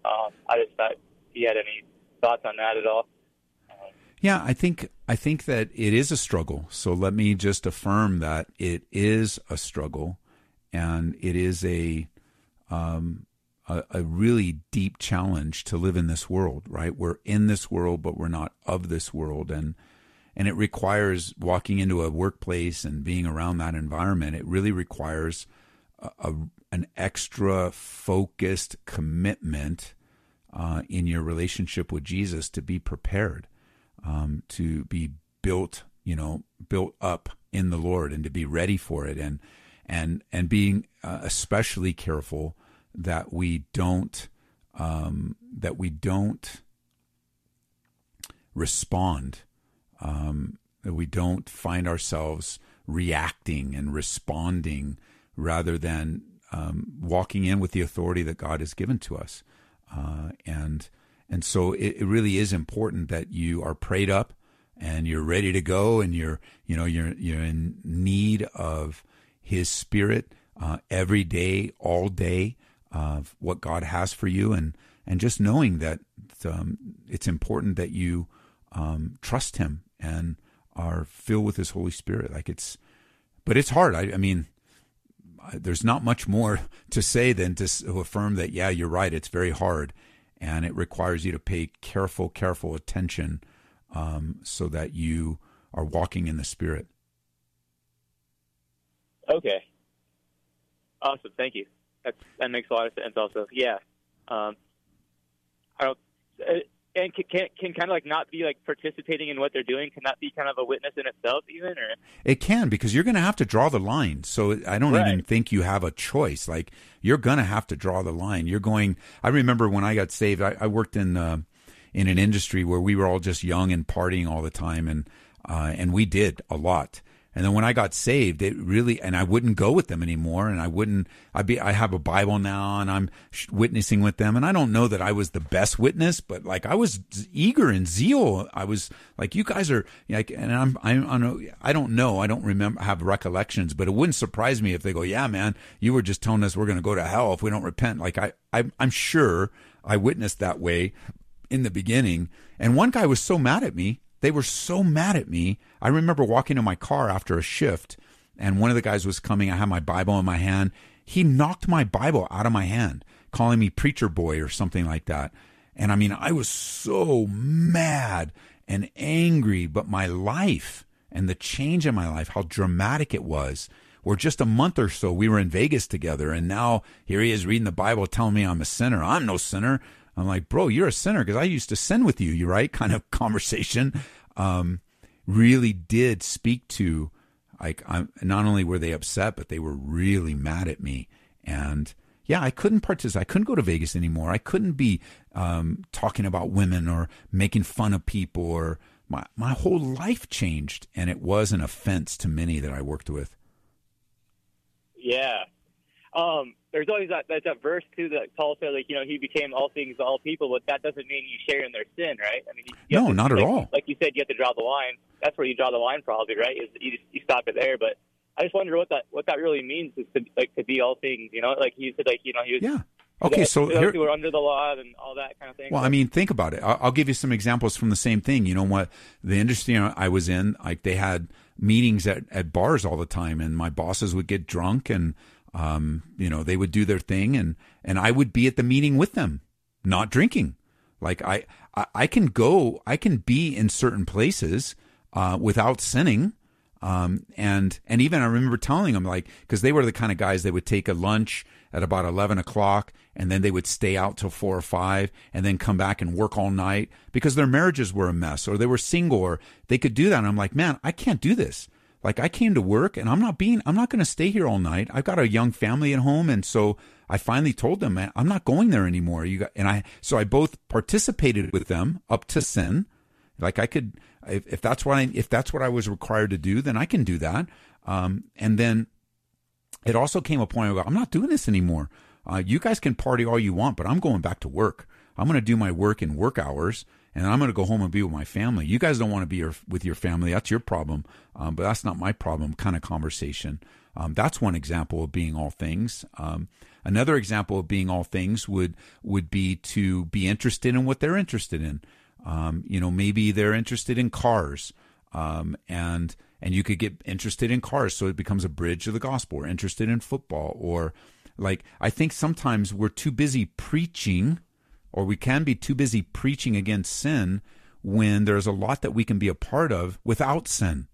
Um, I just thought he had any thoughts on that at all. Um, yeah, I think I think that it is a struggle. So let me just affirm that it is a struggle. And it is a, um, a, a really deep challenge to live in this world, right? We're in this world, but we're not of this world. And, and it requires walking into a workplace and being around that environment. It really requires a, a, an extra focused commitment uh, in your relationship with Jesus to be prepared, um, to be built, you know, built up in the Lord and to be ready for it. And, and, and being uh, especially careful that we don't um, that we don't respond, um, that we don't find ourselves reacting and responding rather than um, walking in with the authority that God has given to us. Uh, and and so it, it really is important that you are prayed up and you're ready to go, and you're, you know, you're you're in need of His Spirit uh, every day, all day, of what God has for you, and and just knowing that um, it's important that you um, trust Him and are filled with His Holy Spirit. Like it's, but it's hard. I, I mean, there's not much more to say than to affirm that, yeah, you're right. It's very hard, and it requires you to pay careful, careful attention um, so that you are walking in the Spirit. Okay. Awesome. Thank you. That's, that makes a lot of sense also. Yeah. Um, I don't, and can, can, can kind of like not be like participating in what they're doing, can not be kind of a witness in itself even? Or? It can, because you're going to have to draw the line. So I don't right. even think you have a choice. Like you're going to have to draw the line. You're going, I remember when I got saved, I, I worked in, uh, in an industry where we were all just young and partying all the time. And, uh, and we did a lot. And then when I got saved, it really, and I wouldn't go with them anymore. And I wouldn't, I'd be, I have a Bible now and I'm witnessing with them. And I don't know that I was the best witness, but like I was eager and zeal. I was like, you guys are like, and I'm, I'm, I don't know, I don't know. I don't remember, have recollections, but it wouldn't surprise me if they go, yeah, man, you were just telling us we're going to go to hell if we don't repent. Like I, I I'm sure I witnessed that way in the beginning. And one guy was so mad at me. They were so mad at me. I remember walking to my car after a shift, and one of the guys was coming. I had my Bible in my hand. He knocked my Bible out of my hand, calling me preacher boy or something like that. And I mean, I was so mad and angry, but my life and the change in my life, how dramatic it was, were just a month or so. We were in Vegas together, and now here he is reading the Bible telling me I'm a sinner. I'm no sinner. I'm like, bro, you're a sinner because I used to sin with you, you're right, kind of conversation. Um, really did speak to, like, I'm, not only were they upset, but they were really mad at me. And, yeah, I couldn't participate. I couldn't go to Vegas anymore. I couldn't be um, talking about women or making fun of people. Or my, my whole life changed, and it was an offense to many that I worked with. Yeah. Um, there's always that, that, that verse too that Paul said, like, you know, he became all things to all people, but that doesn't mean you share in their sin, right? I mean, you no, to, not like, at all. Like you said, you have to draw the line. That's where you draw the line, probably, right? Is you just you stop it there. But I just wonder what that what that really means is to like to be all things, you know? Like he said, like you know, he was yeah. Okay, that, so those here, who are under the law and all that kind of thing. Well, I mean, think about it. I'll, I'll give you some examples from the same thing. You know what? The industry I was in, like they had meetings at, at bars all the time, and my bosses would get drunk and. Um, you know, they would do their thing, and, and I would be at the meeting with them, not drinking. Like I, I, I can go, I can be in certain places, uh, without sinning. Um, and, and even I remember telling them, like, cause they were the kind of guys that would take a lunch at about eleven o'clock, and then they would stay out till four or five and then come back and work all night because their marriages were a mess or they were single or they could do that. And I'm like, man, I can't do this. Like I came to work and I'm not being, I'm not going to stay here all night. I've got a young family at home. And so I finally told them, man, I'm not going there anymore. You got, and I, so I both participated with them up to sin. Like I could, if, if that's what I, if that's what I was required to do, then I can do that. Um, and then it also came a point where I'm not doing this anymore. Uh, you guys can party all you want, but I'm going back to work. I'm going to do my work in work hours. And I'm going to go home and be with my family. You guys don't want to be your, with your family. That's your problem. Um, but that's not my problem kind of conversation. Um, that's one example of being all things. Um, another example of being all things would, would be to be interested in what they're interested in. Um, you know, maybe they're interested in cars. Um, and, and you could get interested in cars. So it becomes a bridge to the gospel, or interested in football, or like, I think sometimes we're too busy preaching. Or we can be too busy preaching against sin when there's a lot that we can be a part of without sin.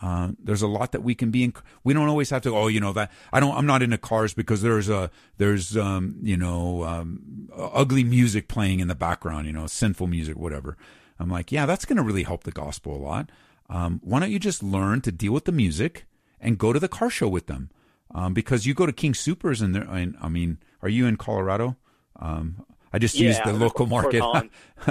Uh, there's a lot that we can be in. We don't always have to. Oh, you know that I don't. I'm not into cars because there's a there's um, you know um, ugly music playing in the background. You know, sinful music, whatever. I'm like, yeah, that's going to really help the gospel a lot. Um, why don't you just learn to deal with the music and go to the car show with them? Um, because you go to King Soopers and, and I mean, are you in Colorado? Um, I just yeah, used the local market,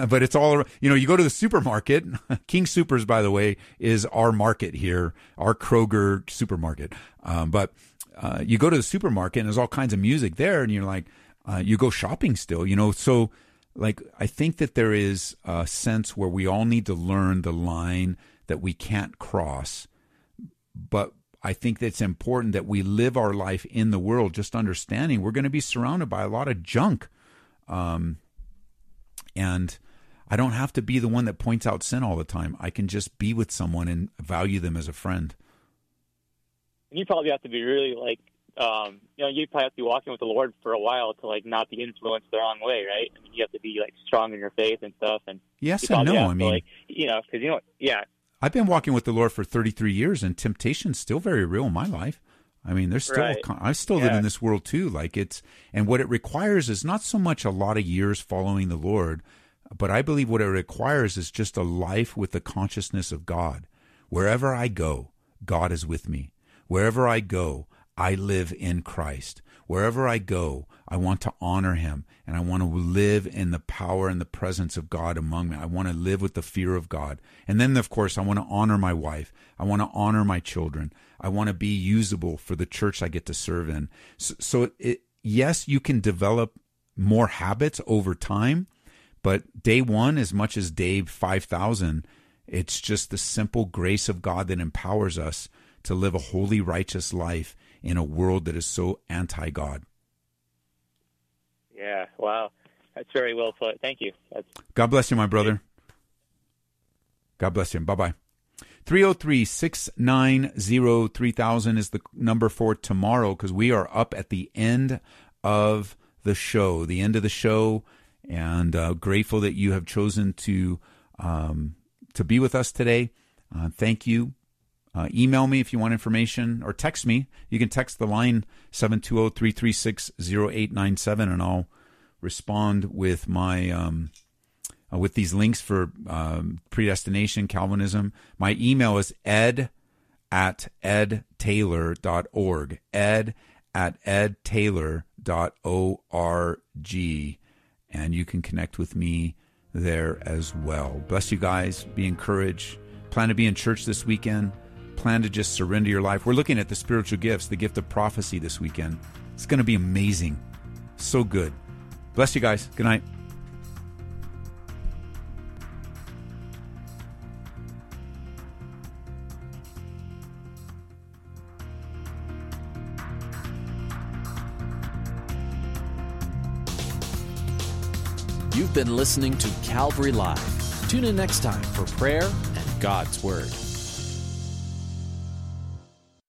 but it's all, you know, you go to the supermarket. King Soopers, by the way, is our market here, our Kroger supermarket. Um, but uh, you go to the supermarket and there's all kinds of music there, and you're like, uh, you go shopping still, you know. So like, I think that there is a sense where we all need to learn the line that we can't cross, but I think that it's important that we live our life in the world, just understanding we're going to be surrounded by a lot of junk. Um, and I don't have to be the one that points out sin all the time. I can just be with someone and value them as a friend. You probably have to be really like, um, you know, you probably have to be walking with the Lord for a while to like not be influenced the wrong way, right? I mean, you have to be like strong in your faith and stuff. And yes and no. I mean, to, like, you know, because you know, yeah. I've been walking with the Lord for thirty-three years, and temptation's still very real in my life. I mean, there's still, right. I still yeah. live in this world too. Like it's, and what it requires is not so much a lot of years following the Lord, but I believe what it requires is just a life with the consciousness of God. Wherever I go, God is with me. Wherever I go, I live in Christ. Wherever I go, I want to honor him, and I want to live in the power and the presence of God among me. I want to live with the fear of God. And then, of course, I want to honor my wife. I want to honor my children. I want to be usable for the church I get to serve in. So, so it, yes, you can develop more habits over time, but day one, as much as day five thousand, it's just the simple grace of God that empowers us to live a holy, righteous life in a world that is so anti-God. Yeah, wow. That's very well put. Thank you. That's- God bless you, my brother. God bless you. Bye-bye. three oh three, six nine zero, three thousand is the number for tomorrow, because we are up at the end of the show, the end of the show, and uh, grateful that you have chosen to um, to be with us today. Uh, thank you. Uh, email me if you want information, or text me. You can text the line seven two zero, three three six, zero eight nine seven, and I'll respond with my um, uh, with these links for um, predestination, Calvinism. My email is ed at edtaylor.org, ed at edtaylor.org, and you can connect with me there as well. Bless you guys. Be encouraged. Plan to be in church this weekend. Plan to just surrender your life. We're looking at the spiritual gifts, the gift of prophecy this weekend. It's going to be amazing. So good. Bless you guys. Good night. You've been listening to Calvary Live. Tune in next time for prayer and God's Word.